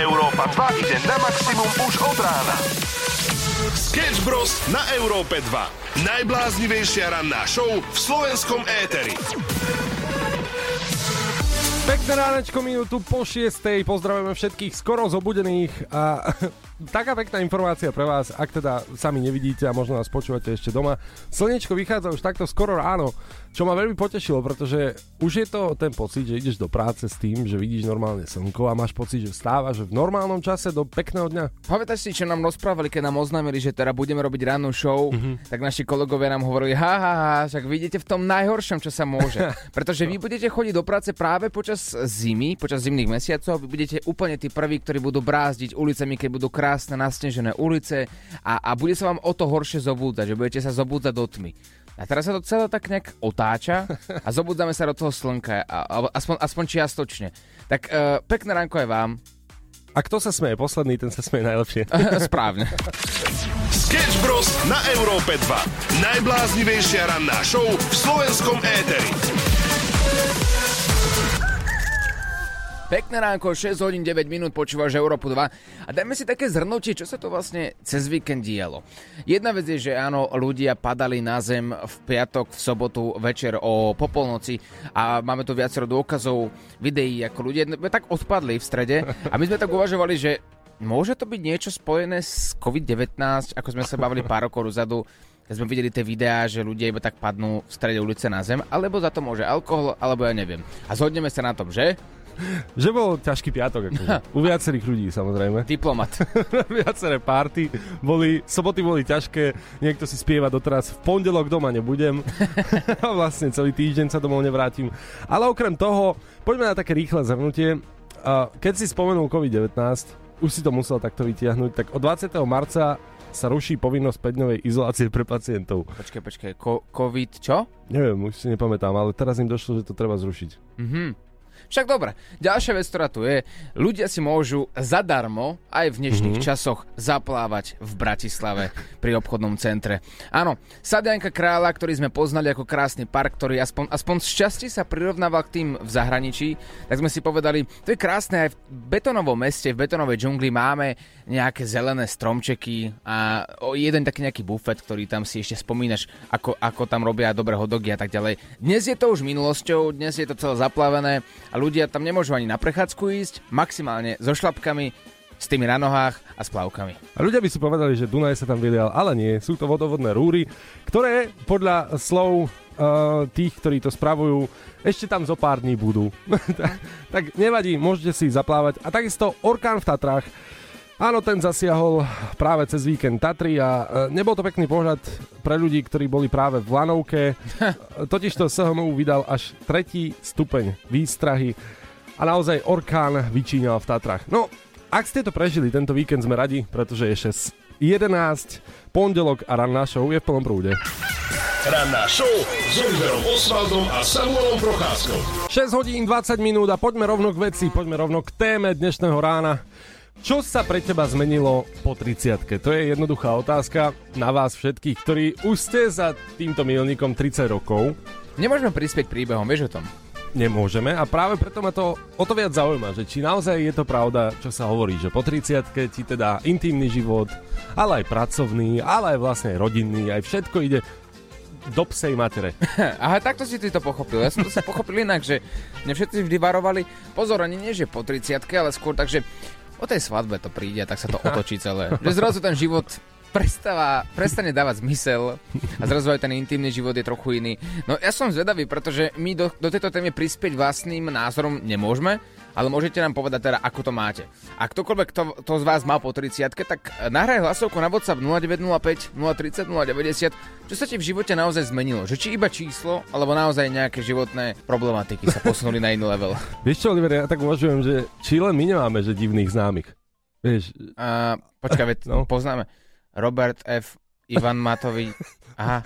Európa 2 ide na maximum už od rána. Sketch Bros na Európe 2. Najbláznivejšia ranná show v slovenskom éteri. Pekné ránečko, minútu po 6:00. Pozdravujeme všetkých skoro zobudených a taká pekná informácia pre vás, ak teda sami nevidíte a možno nás počúvate ešte doma. Slnečko vychádza už takto skoro ráno, čo ma veľmi potešilo, pretože už je to ten pocit, že ideš do práce s tým, že vidíš normálne slnko a máš pocit, že vstávaš v normálnom čase do pekného dňa. Pamätáš si, čo nám rozprávali, keď nám oznámili, že teda budeme robiť rannú show, tak naši kolegovia nám hovorili: však vidíte v tom najhoršom, čo sa môže, pretože vy budete chodiť do práce práve počas zimy, počas zimných mesiacov, vy budete úplne tí prví, ktorí budú brázdiť ulicami, keď budú krásne nasnežené ulice a bude sa vám o to horšie zobúdzať, že budete sa zobúdzať do tmy. A teraz sa to celé tak nejak otáča a zobudzame sa do toho slnka, aspoň čiastočne. Tak pekné ránko aj vám. A kto sa smeje posledný, ten sa smeje najlepšie. Správne. Sketch Bros na Európe 2. Najbláznivejšia ranná show v slovenskom éteri. Pekné ránko, 6 hodín 9 minút, počúvaš Európu 2 a dajme si také zhrnutie, čo sa to vlastne cez víkend dialo. Jedna vec je, že áno, ľudia padali na zem v piatok, v sobotu večer po polnoci a máme tu viacero dôkazov, videí, ako ľudia tak odpadli v strede a my sme tak uvažovali, že môže to byť niečo spojené s COVID-19, ako sme sa bavili pár rokov dozadu, keď sme videli tie videá, že ľudia iba tak padnú v strede ulice na zem, alebo za to môže alkohol, alebo ja neviem. A zhodneme sa na tom, že? Že bol ťažký piatok, akože. U viacerých ľudí, samozrejme. Diplomat. Viaceré párty boli, soboty boli ťažké, niekto si spieva doteraz: v pondelok doma nebudem. A vlastne celý týždeň sa domov nevrátim. Ale okrem toho, poďme na také rýchle zhrnutie. Keď si spomenul COVID-19, už si to musel takto vytiahnuť, tak od 20. marca sa ruší povinnosť 5-dňovej izolácie pre pacientov. Počkaj, COVID čo? Neviem, už si nepamätám, ale teraz im došlo, že to treba zrušiť. Však dobre, ďalšia vec, ktorá tu je, ľudia si môžu zadarmo aj v dnešných časoch zaplávať v Bratislave pri obchodnom centre. Áno, Sadianka Kráľa, ktorý sme poznali ako krásny park, ktorý aspoň z časti sa prirovnával k tým v zahraničí, tak sme si povedali, to je krásne, aj v betonovom meste, v betonovej džungli máme nejaké zelené stromčeky a jeden taký nejaký bufet, ktorý tam si ešte spomínaš, ako tam robia dobré hot dogy a tak ďalej. Dnes je to už minulosťou, dnes je to celé zaplavené. A ľudia tam nemôžu ani na prechádzku ísť, maximálne so šlapkami, s tými na nohách a s plavkami. A ľudia by si povedali, že Dunaj sa tam vylial, ale nie, sú to vodovodné rúry, ktoré podľa slov tých, ktorí to spravujú, ešte tam zo pár dní budú. Tak nevadí, môžete si zaplávať. A takisto orkán v Tatrách. Áno, ten zasiahol práve cez víkend Tatry a nebol to pekný pohľad pre ľudí, ktorí boli práve v lanovke. Totižto SHMÚ vydal až 3. stupeň výstrahy a naozaj orkán vyčíňal v Tatrách. No, ak ste to prežili, tento víkend sme radi, pretože je 6:11, pondelok a ranná show je v plnom prúde. Ranná show s Oliverom Osvaldom a Samuelom Procházkou. 6 hodín 20 minút a poďme rovno k veci, poďme rovno k téme dnešného rána. Čo sa pre teba zmenilo po 30-ke? To je jednoduchá otázka na vás všetkých, ktorí už ste za týmto milníkom 30 rokov. Nemôžeme prispieť príbehom, vieš o tom? Nemôžeme a práve preto ma to o to viac zaujíma, že či naozaj je to pravda, čo sa hovorí, že po 30-ke ti teda intimný život, ale aj pracovný, ale aj vlastne rodinný, aj všetko ide do psej matere. Aha, takto si ty to pochopil. Ja som to si pochopil inak, že mne všetci vždy varovali. Pozor, ani nie, že po 30-ke, ale skôr takže o tej svadbe to príde, tak sa to otočí celé. Že zrazu ten život prestane dávať zmysel a zrazu aj ten intimný život je trochu iný. No ja som zvedavý, pretože my do tejto témy prispieť vlastným názorom nemôžeme, ale môžete nám povedať teda, ako to máte. A ktokoľvek to z vás má po 30-ke, tak nahraj hlasovku na WhatsApp 0905 030 090, čo sa ti v živote naozaj zmenilo. Že či iba číslo, alebo naozaj nejaké životné problematiky sa posunuli na iný level. Vieš čo, Oliver, ja tak uvažujem, že či len my nemáme, že divných známych. Vieš. Počkaj, no. Poznáme. Robert F., Ivan Matovi. Aha,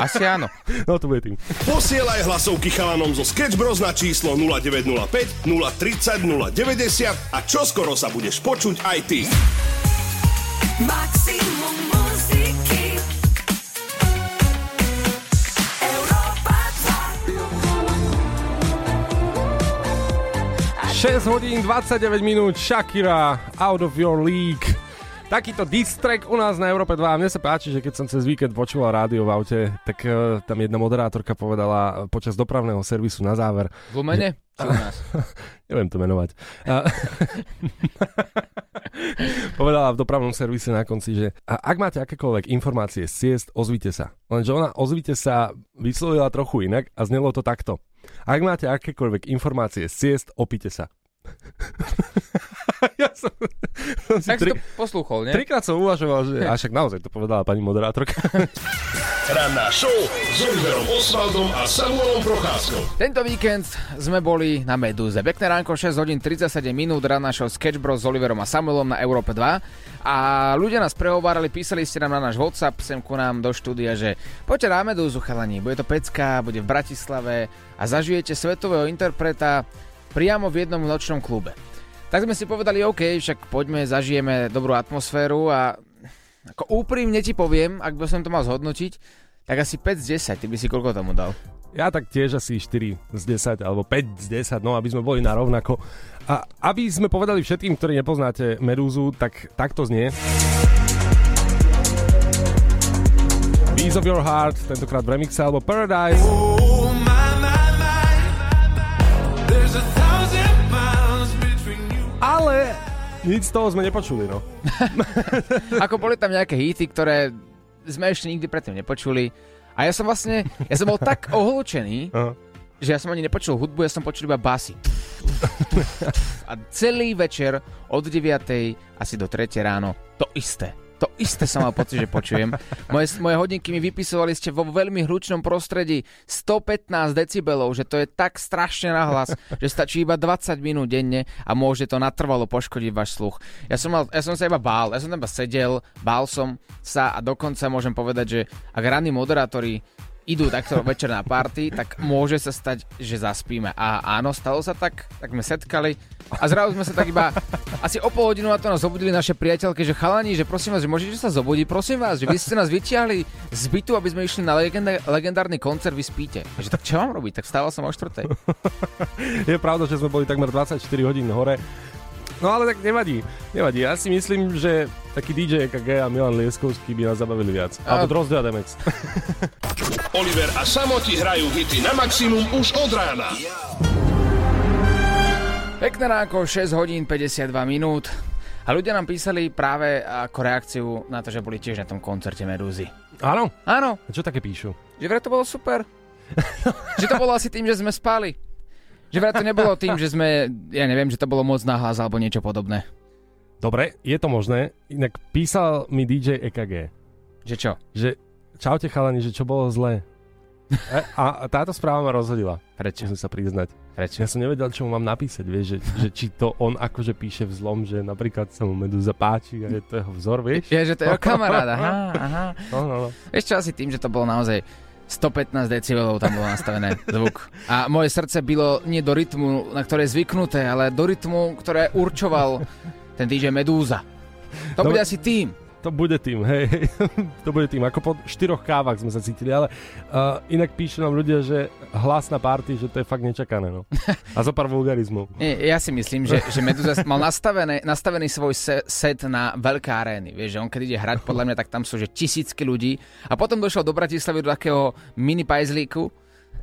asi áno. No to bude tým. Posielaj hlasovky chalanom zo Sketch Bros na číslo 0905 030 090 a čoskoro sa budeš počuť aj ty. Maximum muziky Európa 2. 6:29 Shakira, Out of Your League. Takýto diss track u nás na Európe 2. A mne sa páči, že keď som cez víkend počúval rádio v aute, tak tam jedna moderátorka povedala počas dopravného servisu na záver. V umene? Že... Neviem to menovať. Povedala v dopravnom servise na konci, že ak máte akékoľvek informácie z ciest, ozvite sa. Lenže ona ozvite sa vyslovila trochu inak a znelo to takto. Ak máte akékoľvek informácie z ciest, opite sa. Ja som si tak to poslúchol, nie? Trikrát som uvažoval, že... A však naozaj to povedala pani moderátorka. Ranná show s Oliverom Osvaldom a Samuelom Procházkou. Tento víkend sme boli na Medúze. Pekné ránko, 6:37, ranná show Sketch Bros s Oliverom a Samuelom na Európe 2. A ľudia nás prehovárali, písali ste nám na náš WhatsApp, sem ku nám do štúdia, že poďte na Medúzu, chalani, bude to pecka, bude v Bratislave a zažijete svetového interpreta priamo v jednom nočnom klube. Tak sme si povedali, OK, však poďme, zažijeme dobrú atmosféru a ako úprimne ti poviem, ak by som to mal zhodnotiť, tak asi 5 z 10, ty by si koľko tomu dal? Ja tak tiež asi 4 z 10, alebo 5 z 10, no aby sme boli na rovnako. A aby sme povedali všetkým, ktorí nepoznáte Medúzu, tak takto znie. Piece of Your Heart, tentokrát v remixe, alebo Paradise. Oh, my, there's a thousand miles between you. Ale nic z toho sme nepočuli, no. Ako boli tam nejaké hity, ktoré sme ešte nikdy predtým nepočuli. A ja som bol tak ohlučený, že ja som ani nepočul hudbu, ja som počul iba basy. A celý večer od 9:00 asi do 3:00 ráno to isté. To isté som mal pocit, že počujem. Moje hodinky mi vypisovali, ste vo veľmi hlučnom prostredí 115 decibelov, že to je tak strašne nahlas, že stačí iba 20 minút denne a môže to natrvalo poškodiť váš sluch. Ja som sa iba bál, ja som tam iba sedel, bál som sa a dokonca môžem povedať, že ak ranní moderátori idú takto večer na party, tak môže sa stať, že zaspíme. A áno, stalo sa tak sme setkali a zrazu sme sa tak iba asi o pol hodinu na to nás zobudili naše priateľky, že chalani, že prosím vás, že môžete sa zobudiť, prosím vás, že vy ste nás vytiahli z bytu, aby sme išli na legendárny koncert, vy spíte. Že tak čo mám robiť? Tak vstával som o 4:00. Je pravda, že sme boli takmer 24 hodín hore. No ale tak nevadí. Ja si myslím, že taký DJ KG a Milan Lieskovský by nás zabavili viac. Alebo Drozda Demec. Oliver a Samo ti hrajú hity na maximum už od rána. Pekné ránko, 6:52. A ľudia nám písali práve ako reakciu na to, že boli tiež na tom koncerte Medúzy. Áno? Áno. A čo také píšu? Že vraj to bolo super. Že to bolo asi tým, že sme spali. Že vraj to nebolo tým, že sme, ja neviem, že to bolo moc nahlas alebo niečo podobné. Dobre, je to možné. Inak písal mi DJ EKG. Že čo? Že čaute chalani, že čo bolo zlé. A táto správa ma rozhodila. Prečo? Musím sa priznať. Prečo? Ja som nevedel, čo mu mám napísať, vieš, že či to on akože píše v zlom, že napríklad sa mu Medúza páči a je to jeho vzor, vieš? Je, že to je kamaráda, aha. No. Ešte asi tým, že to bolo naozaj 115 decibelov tam bol nastavený zvuk. A moje srdce bylo nie do rytmu, na ktoré je zvyknuté, ale do rytmu, ktoré určoval ten DJ Medúza. To bude asi tým. To bude tým, hej. To bude tým. Ako po 4 kávach sme sa cítili, ale inak píšu nám ľudia, že hlas na party, že to je fakt nečakané, no. A zo pár vulgarizmov. Ja si myslím, že Medúza mal nastavený svoj set na veľké arény. Vieš, že on keď ide hrať, podľa mňa, tak tam sú že tisícky ľudí. A potom došiel do Bratislavy do takého mini pajzlíku,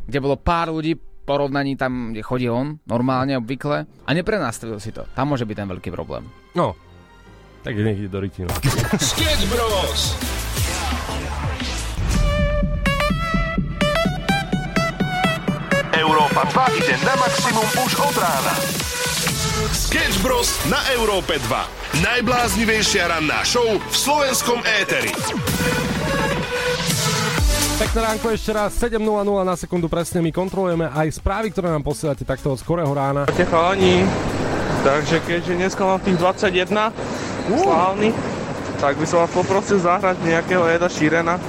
kde bolo pár ľudí porovnaní tam, kde chodí on, normálne, obvykle. A neprenastavil si to. Tam môže byť ten veľký problém. No. Tak nech ide do rytinu. Sketch Bros. Európa 2 ide na maximum už od rána. Sketch Bros. na Európe 2. Najbláznivejšia ranná show v slovenskom éteri. Pekné ránko ešte raz, 7:00 na sekundu presne. My kontrolujeme aj správy, ktoré nám posielate takto od skorého rána. Chalani, takže keďže dneska mám tých 21... slávny, tak by som vás poprosil zahrať nejakého Eda Sheerana,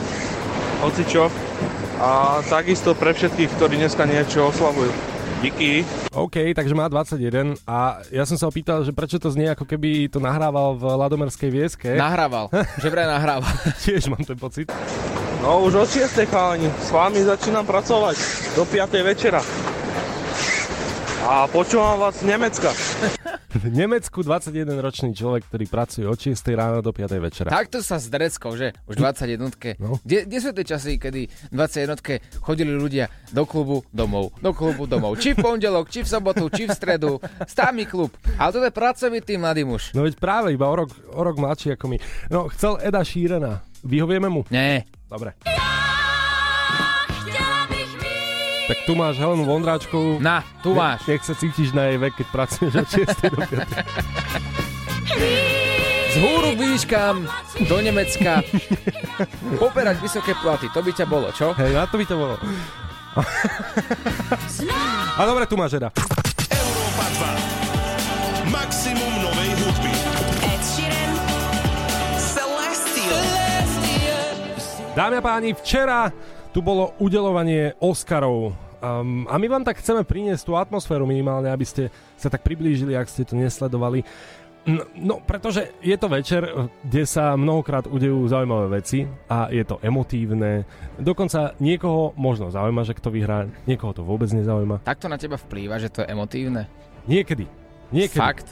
hocičo, a takisto pre všetkých, ktorí dneska niečo oslavujú. Díky. OK, takže má 21 a ja som sa opýtal, že prečo to znie, ako keby to nahrával v Ladomerskej Vieske. Nahrával, že vraj nahrával. Tiež mám ten pocit. No už od 6:00, chalani, s vami začínam pracovať do 5:00 večera. A počúvam vás z Nemecka. V Nemecku 21-ročný človek, ktorý pracuje od 6 rána do 5 večera. Takto sa zdreckol, že? Už 21-tke. No. Kde sú tie časy, kedy 21-tke chodili ľudia do klubu domov? Do klubu domov. Či v pondelok, či v sobotu, či v stredu. Stámy klub. Ale toto je pracovitý mladý muž. No veď práve, iba o rok mladší ako my. No, chcel Eda Sheerana. Vyhovieme mu? Nie. Dobre. Tak tu máš Helenu Vondráčkovú. Na, tu máš. Jak sa cítiš na jej vek, keď pracuješ od 6. do 5. Z húru výškam do Nemecka poberať vysoké platy. To by ťa bolo, čo? Hej, na to by to bolo. A dobre, tu máš Eda. Európa 2. Maximum novej hudby. Ed Sheeran. Dámy a páni, včera tu bolo udeľovanie Oscarov a my vám tak chceme priniesť tú atmosféru minimálne, aby ste sa tak priblížili, ak ste to nesledovali. No, pretože je to večer, kde sa mnohokrát udejú zaujímavé veci a je to emotívne. Dokonca niekoho možno zaujíma, že kto vyhrá, niekoho to vôbec nezaujíma. Tak to na teba vplýva, že to je emotívne? Niekedy. Fakt?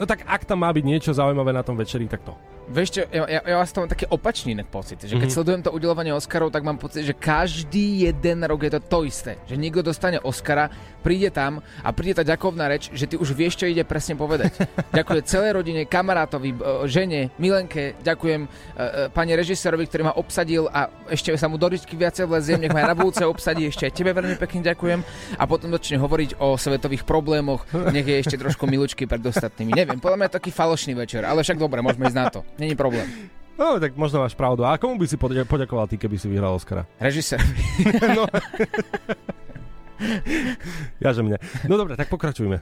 No tak ak tam má byť niečo zaujímavé na tom večeri, tak to. Vieš čo, ja vás to mám taký opačný pocit, že keď sledujem to udeľovanie Oscarov, tak mám pocit, že každý jeden rok je to isté, že niekto dostane Oscara, príde tam a príde tá ďakovná reč, že ty už vieš, čo ide presne povedať. Ďakujem celej rodine, kamarátovi, žene, Milenke, ďakujem pani režisérovi, ktorý ma obsadil a ešte sa mu do ričky viacej vleziem, nech ma na budúce obsadí, ešte aj tebe veľmi pekne ďakujem a potom začne hovoriť o svetových problémoch, nech je ešte trošku milučky pred ostatnými. Neviem, podľa mňa je taký falošný večer, ale však dobre, môžeme ísť na to. Není problém. No, tak možno máš pravdu. A komu by si poďakoval ty, keby si vyhral Oscara? Režisérovi. No. Jaže mne. No dobre, tak pokračujme.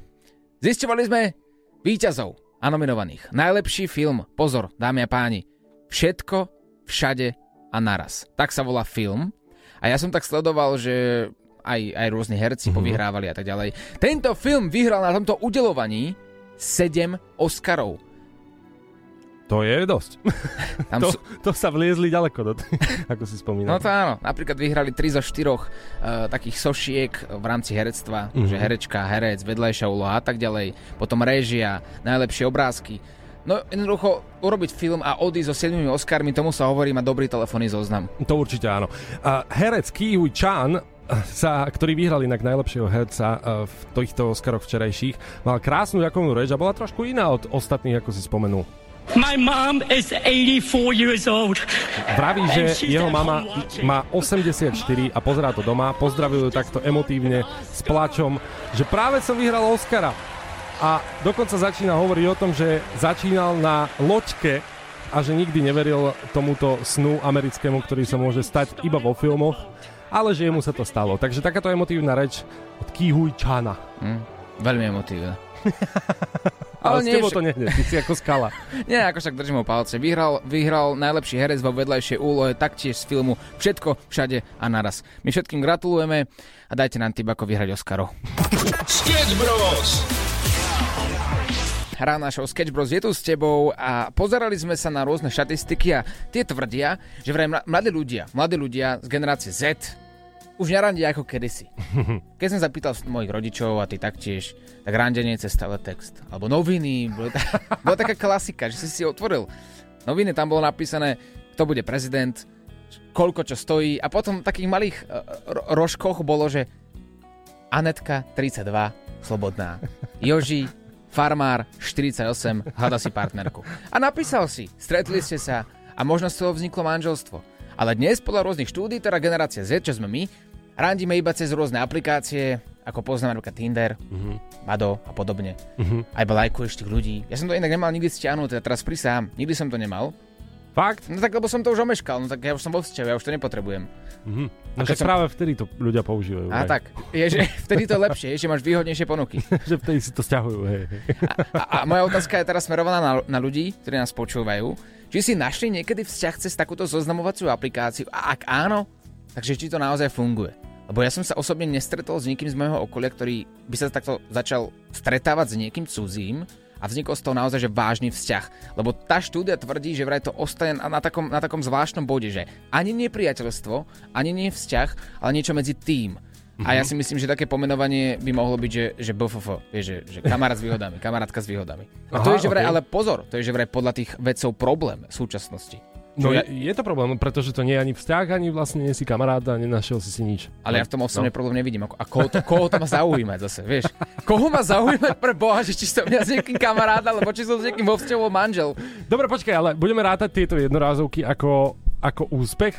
Zisťovali sme víťazov a nominovaných. Najlepší film, pozor, dámy a páni, Všetko, všade a naraz. Tak sa volá film. A ja som tak sledoval, že aj rôzni herci povyhrávali a tak ďalej. Tento film vyhral na tomto udeľovaní 7 Oscarov. To je dosť. To sa vliezli ďaleko, ako si spomínal. No to áno. Napríklad vyhrali 3 zo 4 takých sošiek v rámci herectva, že herečka, herec, vedľajšia úloha a tak ďalej. Potom réžia, najlepšie obrázky. No jednoducho urobiť film a odísť so 7 Oscarmi, tomu sa hovorí, má dobrý telefónny zoznam. To určite áno. Herec Ke Huy Quan, ktorý vyhral inak najlepšieho herca v týchto Oscaroch včerajších, mal krásnu ďakovnú reč a bola trošku iná od ostatných, ako si spomenul. My mom is 84 years old. Vraví, že jeho mama má 84 a pozerá to doma. Pozdravil ju takto emotívne s plačom, že práve som vyhral Oscara. A dokonca začína hovoriť o tom, že začínal na loďke a že nikdy neveril tomuto snu americkému, ktorý sa môže stať iba vo filmoch, ale že jemu sa to stalo. Takže takáto emotívna reč od Ke Huy Quana. Veľmi emotívna. Ale s tebou to nehne, ty si ako skala. Nie, ako však držím ho palce. Vyhral najlepší herec vo vedľajšej úlohe taktiež z filmu Všetko, všade a naraz. My všetkým gratulujeme a dajte nám tip, ako vyhrať Oscarov. Sketch Bros. Hra našou Sketch Bros je tu s tebou a pozerali sme sa na rôzne štatistiky a tie tvrdia, že vraj mladí ľudia z generácie Z už nerandia ako kedysi. Keď som zapýtal mojich rodičov a ty taktiež, tak randenie cez Teletext. Alebo noviny. Bola taká klasika, že si otvoril noviny, tam bolo napísané, kto bude prezident, koľko čo stojí. A potom v takých malých rožkoch bolo, že Anetka 32, slobodná. Joži, farmár 48, hľada si partnerku. A napísal si, stretli ste sa a možno z toho vzniklo manželstvo. Ale dnes podľa rôznych štúdií, teda generácia Z, čo sme my, randíme iba cez rôzne aplikácie, ako poznáme napríklad Tinder, Badoo a podobne. Aj iba lajkuješ tých ľudí. Ja som to inak nemal nikdy stiahnuté, a teraz prisahám. Nikdy som to nemal. Fakt? No tak, lebo som to už omeškal, no tak ja už som vo vzťahu, ja už to nepotrebujem. No že práve vtedy to ľudia používajú. A tak, že vtedy to je lepšie, že máš výhodnejšie ponuky. Že vtedy si to sťahujú, hej. A moja otázka je teraz smerovaná na ľudí, ktorí nás počúvajú. Či si našli niekedy vzťah cez takúto zoznamovaciu aplikáciu? A ak áno, takže či to naozaj funguje? Lebo ja som sa osobne nestretol s niekým z môjho okolia, ktorý by sa takto začal stretávať s niekým cudzím a vznikol z toho naozaj že vážny vzťah. Lebo tá štúdia tvrdí, že vraj to ostane na takom zvláštnom bode, že ani nie priateľstvo, ani nie vzťah, ale niečo medzi tým. A ja si myslím, že také pomenovanie by mohlo byť, že BFF, vieš, že kamarát s výhodami, kamarátka s výhodami. A to je, že vraj, ale pozor, to je, že vraj podľa tých vedcov problém v súčasnosti. No je to problém, pretože to nie je ani vzťah, ani vlastne nie si kamaráda, nenašiel si nič. Ale ja v tom osobne problém nevidím. A koho to má zaujímať zase, vieš? Koho má zaujímať pre Boha, že či som ja s niekým kamaráda, alebo či som s niekým vo vzťahu manžel? Dobre, počkaj, ale budeme rátať tieto jednorázovky ako úspech?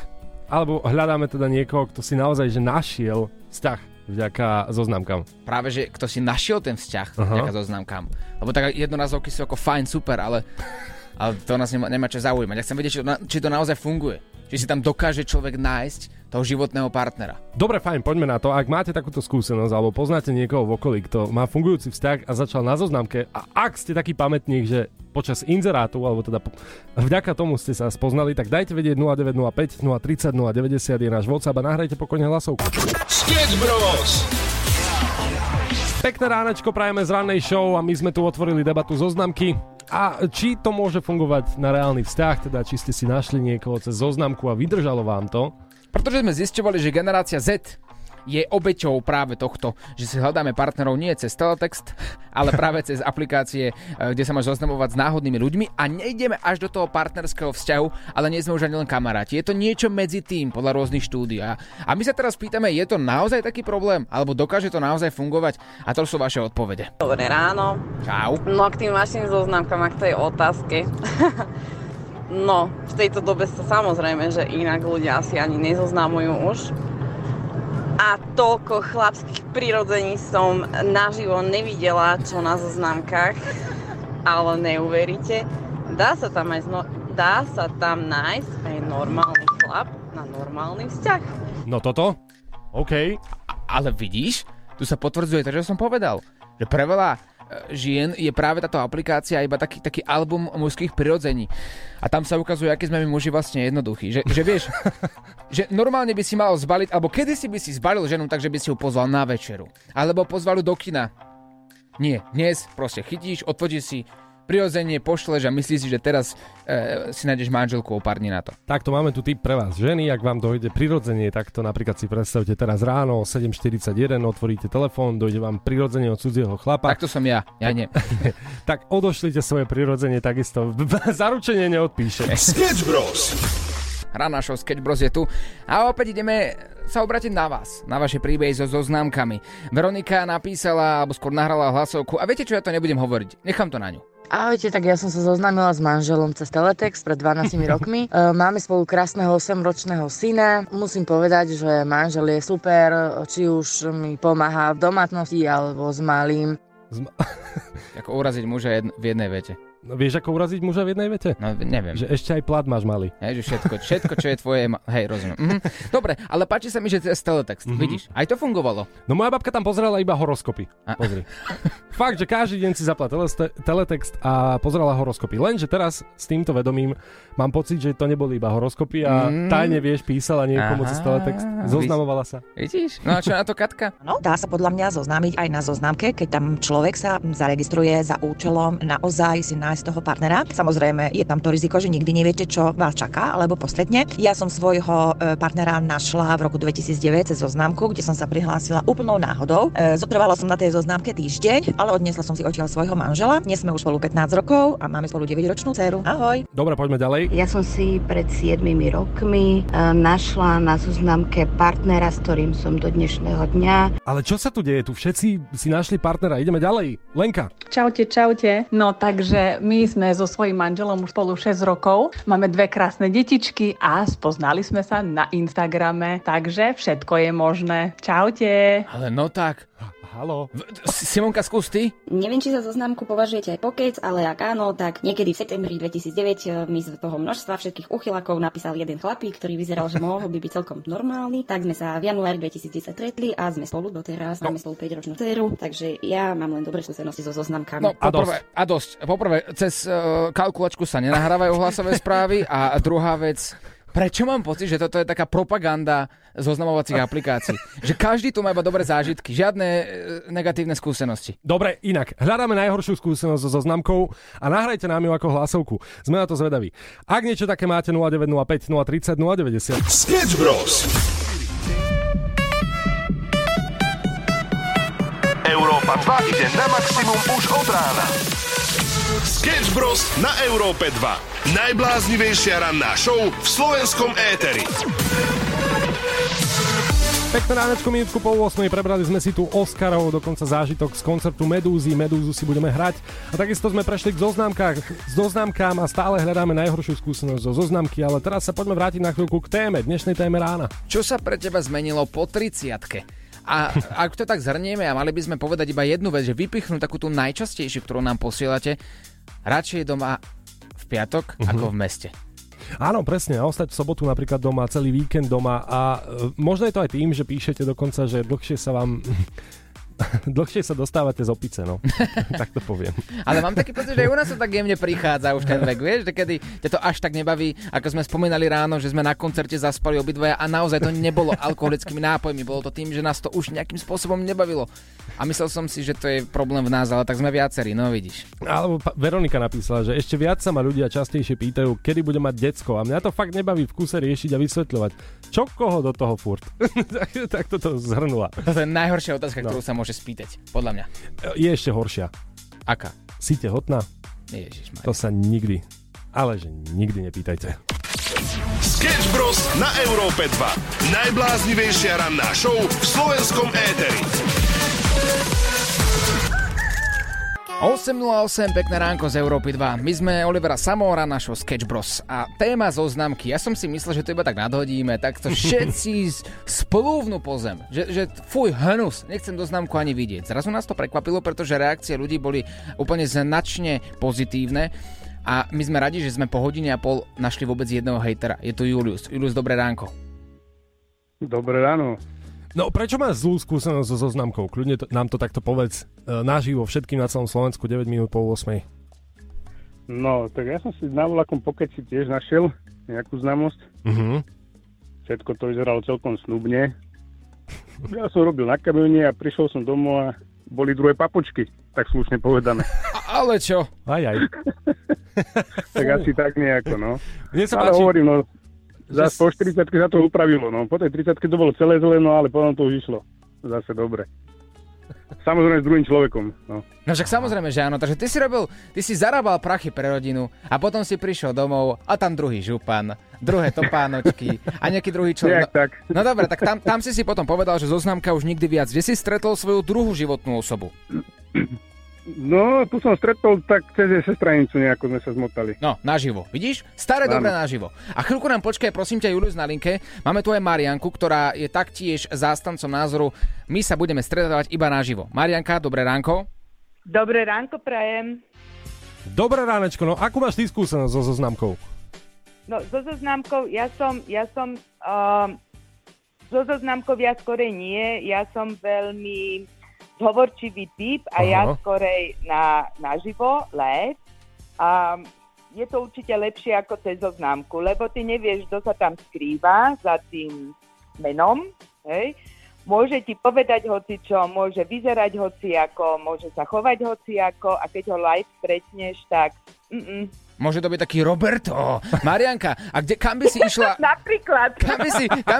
Alebo hľadáme teda niekoho, kto si naozaj že našiel vzťah vďaka zoznamkám? Práve, že kto si našiel ten vzťah vďaka zoznamkám. Lebo tak jednorázovky sú ako fajn, super, ale to nás nemá čo zaujímať. Ja chcem vedieť, či to naozaj funguje. Či si tam dokáže človek nájsť toho životného partnera. Dobre, fajn, poďme na to. Ak máte takúto skúsenosť, alebo poznáte niekoho v okolí, kto má fungujúci vzťah a začal na zoznamke, a ak ste taký pamätník, že počas inzerátu, alebo teda vďaka tomu ste sa spoznali, tak dajte vedieť 0905 030 090 je náš WhatsApp a nahrajte pokojne hlasovku. Sketch Bros. Pekné ránečko prajeme z rannej show a my sme tu otvorili debatu zoznamky a či to môže fungovať na reálny vzťah, teda či ste si našli niekoho cez zoznamku a vydržalo vám to. Pretože sme zisťovali, že generácia Z je obeťou práve tohto, že si hľadáme partnerov nie cez Teletext, ale práve cez aplikácie, kde sa máš zoznamovať s náhodnými ľuďmi a nejdeme až do toho partnerského vzťahu, ale nie sme už ani len kamaráti. Je to niečo medzi tým podľa rôznych štúdií. A my sa teraz pýtame, je to naozaj taký problém, alebo dokáže to naozaj fungovať? A to sú vaše odpovede. Dobré ráno. Čau. No k tým vašim zoznamkám, a k tej otázke. No, v tejto dobe sa samozrejme, že inak ľudia asi ani nezoznamujú už. A toľko chlapských prirodzení som naživo nevidela, čo na zoznamkách, ale neuveríte. Dá sa tam nájsť aj normálny chlap na normálny vzťah. No toto? OK. Ale vidíš, tu sa potvrdzuje to, čo som povedal. Že pre veľa žien je práve táto aplikácia iba taký album mužských prirodzení. A tam sa ukazuje, aký sme my muži vlastne jednoduchí. Že vieš, že normálne by si mal zbaliť, alebo kedysi by si zbalil ženu, takže by si ju pozval na večeru. Alebo pozval ju do kina. Nie, dnes proste chytíš, odfotíš si prirodzenie, pošleš a myslíš si, že teraz si nájdeš manželku o pár dní na to. Takto máme tu tip pre vás ženy, ak vám dojde prirodzenie, takto napríklad si predstavte teraz ráno o 7:41, otvoríte telefón, dojde vám prirodzenie od cudzieho chlapa. Takto som ja nie. Tak odošlite svoje prirodzenie takisto, zaručenie neodpíše. Sketch Bros. Rána show Sketch Bros je tu a opäť ideme sa obrátiť na vás, na vaše príbehy so zoznámkami. Veronika napísala, alebo skôr nahrala hlasovku a viete čo, ja to nebudem hovoriť, nechám to na ňu. Ahojte, tak ja som sa zoznámila s manželom cez Teletext pred 12 rokmi. Máme spolu krásneho 8-ročného syna. Musím povedať, že manžel je super, či už mi pomáha v domácnosti, alebo s malým. Ako uraziť muža v jednej vete. No, vieš, ako uraziť muža v jednej vete? No, neviem. Že ešte aj plat máš malý. Hej, že všetko, čo je tvoje... Hej, rozumiem. Dobre, ale páči sa mi, že cez Teletext. Vidíš, aj to fungovalo. No moja babka tam pozerala iba horoskopy. Pozri. Fakt, že každý deň si zapla Teletext a pozerala horoskopy. Lenže teraz s týmto vedomím mám pocit, že to neboli iba horoskopy a tajne, vieš, písala niekomu cez Teletext. Zoznamovala sa. Vidíš? No a čo na to Katka? No, dá sa podľa mňa zoznámiť aj na zoznamke, keď tam človek sa zaregistruje za účelom naozaj si z toho partnera. Samozrejme, je tam to riziko, že nikdy neviete, čo vás čaká, alebo posledne. Ja som svojho partnera našla v roku 2009 cez zoznamku, kde som sa prihlásila úplnou náhodou. Zotrvala som na tej zoznamke týždeň, ale odnesla som si odtiaľ svojho manžela. Dnes sme už spolu 15 rokov a máme spolu 9-ročnú dceru. Ahoj. Dobre, poďme ďalej. Ja som si pred 7 rokmi našla na zoznamke partnera, s ktorým som do dnešného dňa. Ale čo sa tu deje? Tu všetci si našli partnera. Ideme ďalej. Lenka. Čaute. No takže my sme so svojím manželom už spolu 6 rokov, máme 2 krásne detičky a spoznali sme sa na Instagrame, takže všetko je možné. Čaute. Ale no tak... Haló. Simonka, skús ty? Neviem, či sa zoznamku považujete aj pokec, ale ak áno, tak niekedy v septembri 2009 mi z toho množstva všetkých uchylakov napísal jeden chlapík, ktorý vyzeral, že mohol by byť celkom normálny. Tak sme sa v januári 2010 stretli a sme spolu doteraz, máme spolu 5-ročnú dceru, takže ja mám len dobré skúsenosti so zoznamkami. No, a dosť. Poprvé, cez kalkulačku sa nenahrávajú hlasové správy a druhá vec... Prečo mám pocit, že toto je taká propaganda zoznamovacích aplikácií? Že každý tu má iba dobré zážitky, žiadne negatívne skúsenosti. Dobre, inak, hľadáme najhoršiu skúsenosť so zoznamkou a nahrajte nám ju ako hlasovku. Sme na to zvedaví. Ak niečo také máte, 0905 030 090. Sketch Bros. Európa 2 ide na maximum už od rána. Sketch Bros. Na Európe 2. Najbláznivejšia ranná show v slovenskom éteri. Pekné ránečko, minútku po 8. Prebrali sme si tu Oscarov, dokonca zážitok z koncertu Medúzy. Medúzu si budeme hrať. A takisto sme prešli k zoznámkám a stále hľadáme najhoršiu skúsenosť zo zoznámky, ale teraz sa poďme vrátiť na chvíľku k téme, dnešnej téme rána. Čo sa pre teba zmenilo po 30-ke? A ak to tak zhrnieme a mali by sme povedať iba jednu vec, že vypichnú takú tú najčastejšiu, ktorú nám posielate, radšej doma v piatok ako v meste. Áno, presne. A ostať v sobotu napríklad doma, celý víkend doma. A možno je to aj tým, že píšete dokonca, že dlhšie sa dostávate z opice, no. Tak to poviem. Ale mám taký pocit, že aj u nás to tak jemne prichádza už ten vek, vieš? Že kedy ťa to až tak nebaví, ako sme spomínali ráno, že sme na koncerte zaspali obidvaja a naozaj to nebolo alkoholickými nápojmi. Bolo to tým, že nás to už nejakým spôsobom nebavilo. A myslel som si, že to je problém v nás, ale tak sme viacerí, no vidíš. Alebo Veronika napísala, že ešte viac sa ma ľudia častejšie pýtajú, kedy bude mať decko. A mňa to fakt nebaví v kuse riešiť a vysvetľovať. Čo koho do toho furt? Tak toto zhrnula. To je najhoršia otázka, ktorú sa môže spýtať, podľa mňa. Je ešte horšia. Aká? Si tehotná? Ježišmaj. To sa nikdy, ale že nikdy nepýtajte. Sketch Bros. Na Európe 2. Najbláznivejšia ranná show v slovenskom éteri. 8.08, pekné ránko z Európy 2. My sme Olivera Samora, našho Sketch Bros. A téma zoznámky. Ja som si myslel, že to iba tak nadhodíme, tak to všetci splúvnu po zem. Že fuj, hnus, nechcem zoznámku ani vidieť. Zrazu nás to prekvapilo, pretože reakcie ľudí boli úplne značne pozitívne. A my sme radi, že sme po hodine a pol našli vôbec jedného hejtera. Je to Julius. Julius, dobré ránko. Dobré ráno. No prečo máš zlú skúsenosť so zoznámkou? Kľudne nám to takto povedz naživo všetkým na celom Slovensku, 9 minút po 8. No, tak ja som si na voľakom pokeci tiež našiel nejakú známosť. Uh-huh. Všetko to vyzeralo celkom snubne. Ja som robil na kamióne a prišiel som domov a boli druhé papučky, tak slušne povedané. Ale čo? Ajaj. Tak asi tak nejako, no. Mne sa páči. Ale hovorím, no... Zas po 40-ke sa to upravilo, no. Po tej 30-ke to bolo celé zle, no ale potom to už išlo. Zase dobre. Samozrejme s druhým človekom, no. No však samozrejme, že áno. Takže ty si zarábal prachy pre rodinu a potom si prišiel domov a tam druhý župan, druhé topánočky a nejaký druhý človek. No dobre, tak tam si potom povedal, že zoznámka už nikdy viac. Kde si stretol svoju druhú životnú osobu? No, tu som stretol tak cez sestranicu nejako sme sa zmotali. No, naživo. Vidíš? Staré dobre naživo. A chvíľku nám počkaj, prosím ťa, Julius, na linke. Máme tu aj Marianku, ktorá je taktiež zástancom názoru. My sa budeme stretávať iba naživo. Marianka, dobré ránko. Dobré ránko prajem. Dobré ránečko. No, akú máš ty skúsenosť so zoznámkou? No, so zoznámkou so zoznámkou ja skorej nie. Ja som veľmi... hovorčivý typ a ja skorej na živo, live. Je to určite lepšie ako cez zoznámku, lebo ty nevieš, kto sa tam skrýva za tým menom. Hej. Môže ti povedať hocičo, môže vyzerať hociako, môže sa chovať hociako a keď ho live stretneš, tak... Môže to byť taký Roberto, Marianka, a kam by si išla? Napríklad. Kam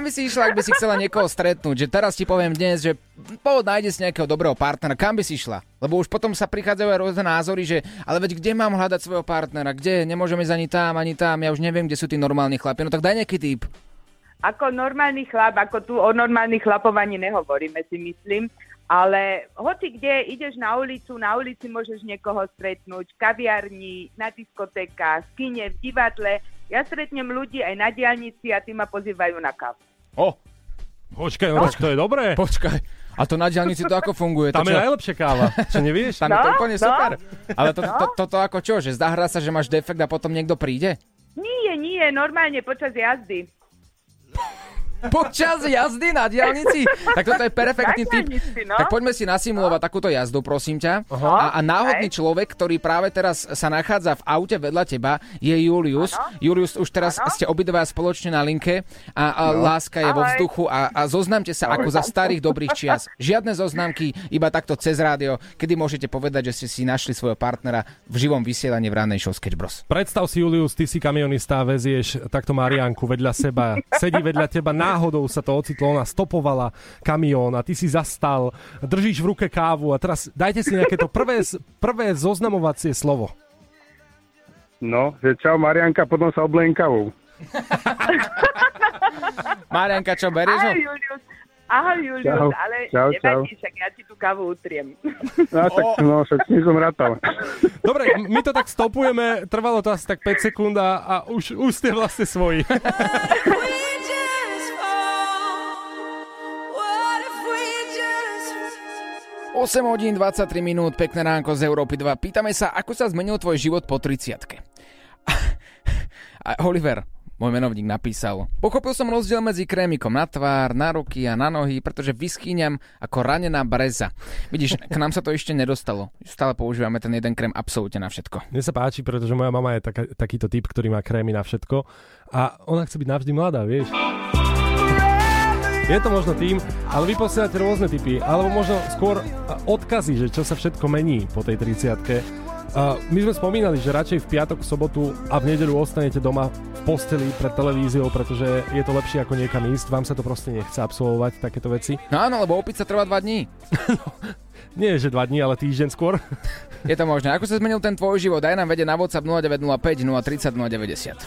by si išla, ak by si chcela niekoho stretnúť? Že teraz ti poviem dnes, že nájde si nejakého dobrého partnera, kam by si išla? Lebo už potom sa prichádzajú aj rôzne názory, že ale veď kde mám hľadať svojho partnera, kde? Nemôžem ísť ani tam, ja už neviem, kde sú tí normálni chlapi. No tak daj nejaký tip. Ako normálny chlap, ako tu o normálnych chlapovaní nehovoríme, si myslím. Ale hoci kde ideš na ulici môžeš niekoho stretnúť, v kaviarni, na diskotékách, v kine, v divadle. Ja stretnem ľudí aj na diaľnici a tí ma pozývajú na kávu. Počkaj, to je dobré. Počkaj. A to na diaľnici to ako funguje? Tam je najlepšia káva, čo nevieš? Tam je to úplne super. Ale to ako čo, že zahrá sa, že máš defekt a potom niekto príde? Nie, normálne počas jazdy. Počas jazdy na diaľnici? Tak toto je perfektný tip. No? Tak poďme si nasimulovať takúto jazdu, prosím ťa. A náhodný človek, ktorý práve teraz sa nachádza v aute vedľa teba, je Julius. Ano? Julius, už teraz ste obidva spoločne na linke a láska je vo vzduchu a zoznámte sa ako za starých dobrých čias. Žiadne zoznámky, iba takto cez rádio, kedy môžete povedať, že ste si našli svojho partnera v živom vysielaní v rannej show Sketch Bros. Predstav si, Julius, ty si kamionista, vezieš takto Marianku vedľa seba, sedí vedľa teba na náhodou sa to ocitlo, ona stopovala kamión a ty si zastal, držíš v ruke kávu a teraz dajte si nejaké to prvé zoznamovacie slovo. No, že čau Marianka, potom sa oblejem kávou. Marianka, čo berieš? Ahoj Julius, ale nevadí, však ja ti tú kávu utriem. Tak nie som rátal. Dobre, my to tak stopujeme, trvalo to asi tak 5 sekúnd a už ste vlastne svoji. Fall, 8 hodín 23 minút, pekné ránko z Európy 2. Pýtame sa, ako sa zmenil tvoj život po 30-ke. A Oliver, môj menovník, napísal: pochopil som rozdiel medzi krémikom na tvár, na ruky a na nohy, pretože vyschýňam ako ranená breza. Vidíš, k nám sa to ešte nedostalo. Stále používame ten jeden krém absolútne na všetko. Mne sa páči, pretože moja mama je takýto typ, ktorý má krémy na všetko a ona chce byť navždy mladá, vieš. Je to možno tým, ale vy posielate rôzne typy, alebo možno skôr odkazy, že čo sa všetko mení po tej 30-ke. My sme spomínali, že radšej v piatok, sobotu a v nedeľu ostanete doma v posteli pred televíziou, pretože je to lepšie ako niekam ísť. Vám sa to proste nechce absolvovať, takéto veci. No áno, lebo opica trvá 2 dní. Nie, že 2 dní, ale týždeň skôr. Je to možné. Ako sa zmenil ten tvoj život? Daj nám vedieť na WhatsApp 0905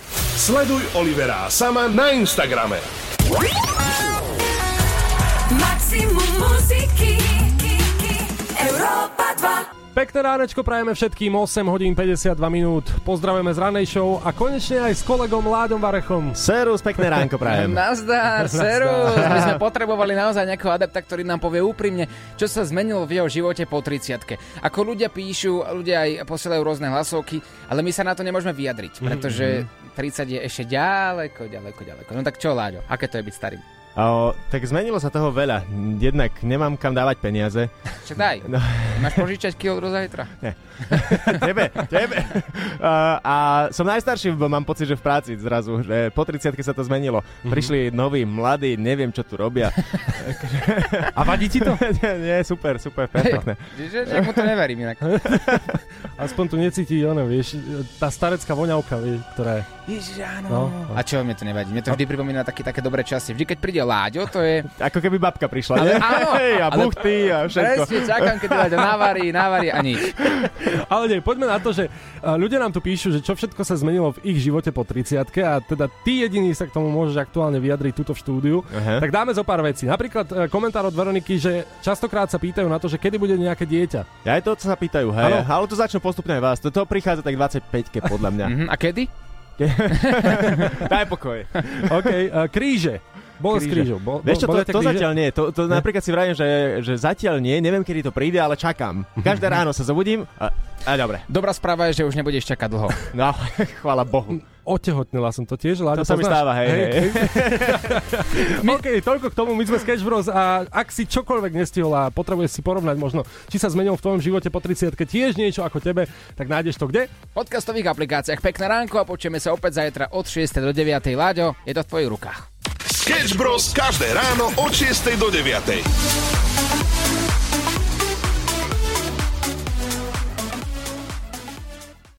030 090. Sleduj Olivera sama na Instagrame. Maximum muziky Európa 2. Pekné ránečko prajeme všetkým, 8 hodín 52 minút. Pozdravujeme z ranej show a konečne aj s kolegom Ľubom Varechom. Serus, pekné ránko prajem. Nazdar, serus. My sme potrebovali naozaj nejakého adepta, ktorý nám povie úprimne, čo sa zmenilo v jeho živote po 30-ke. Ako ľudia píšu, ľudia aj posielajú rôzne hlasovky, ale my sa na to nemôžeme vyjadriť, pretože 30 je ešte ďaleko. No tak čo, Láďo, aké to je byť starým? Tak zmenilo sa toho veľa. Jednak nemám kam dávať peniaze. Však daj. No. Máš požičať kilo do zajtra? Ne. Tebe. A som najstarší, bo mám pocit, že v práci zrazu. Že po 30-ke sa to zmenilo. Prišli noví, mladí, neviem, čo tu robia. A vadí ti to? Nie, super, perfektné. Že mu to neverím inak. Aspoň tu necíti, vieš, tá starecká voňavka, vieš, ktorá je. Ježiš, áno. No. A čo, mne to nevadí? Mne to vždy pripomína také dobré časy. Vždy, keď príde Láďo, to je... Ako keby babka prišla, ale, nie? Áno. A buchty a všetko. Presne, čakám, keď Láďo navarí a nič. Ale nie, poďme na to, že ľudia nám tu píšu, že čo všetko sa zmenilo v ich živote po 30-ke a teda ty jediný sa k tomu môžeš aktuálne vyjadriť tuto v štúdiu. Uh-huh. Tak dáme zo pár vecí. Napríklad komentár od Veroniky, že častokrát sa pýtajú na to, že kedy bude nejaké dieťa. Aj to sa pýtajú, hej. Ale to začnú postupne aj vás. To prichádza tak 25-ke podľa mňa. A kedy? Daj pokoj. OK, kríže. Bolesť krížov. Vieš čo, to zatiaľ nie. To napríklad si vravím, že zatiaľ nie. Neviem, kedy to príde, ale čakám. Každé ráno sa zobudím a dobre. Dobrá správa je, že už nebudeš čakať dlho. No, chvála Bohu. Otehotnila som to tiež. Láďo, to sa mi stáva, hej. OK, toľko k tomu. My sme Sketch Bros a ak si čokoľvek nestihol a potrebuješ si porovnať možno, či sa zmenil v tvojom živote po 30-ke tiež niečo ako tebe, tak nájdeš to kde? V podcastových aplikáciách. Pekné ránko a počujeme sa opäť zajtra od 6 do 9. Láďo, je to v tvojich rukách. Sketch Bros každé ráno od 6 do 9.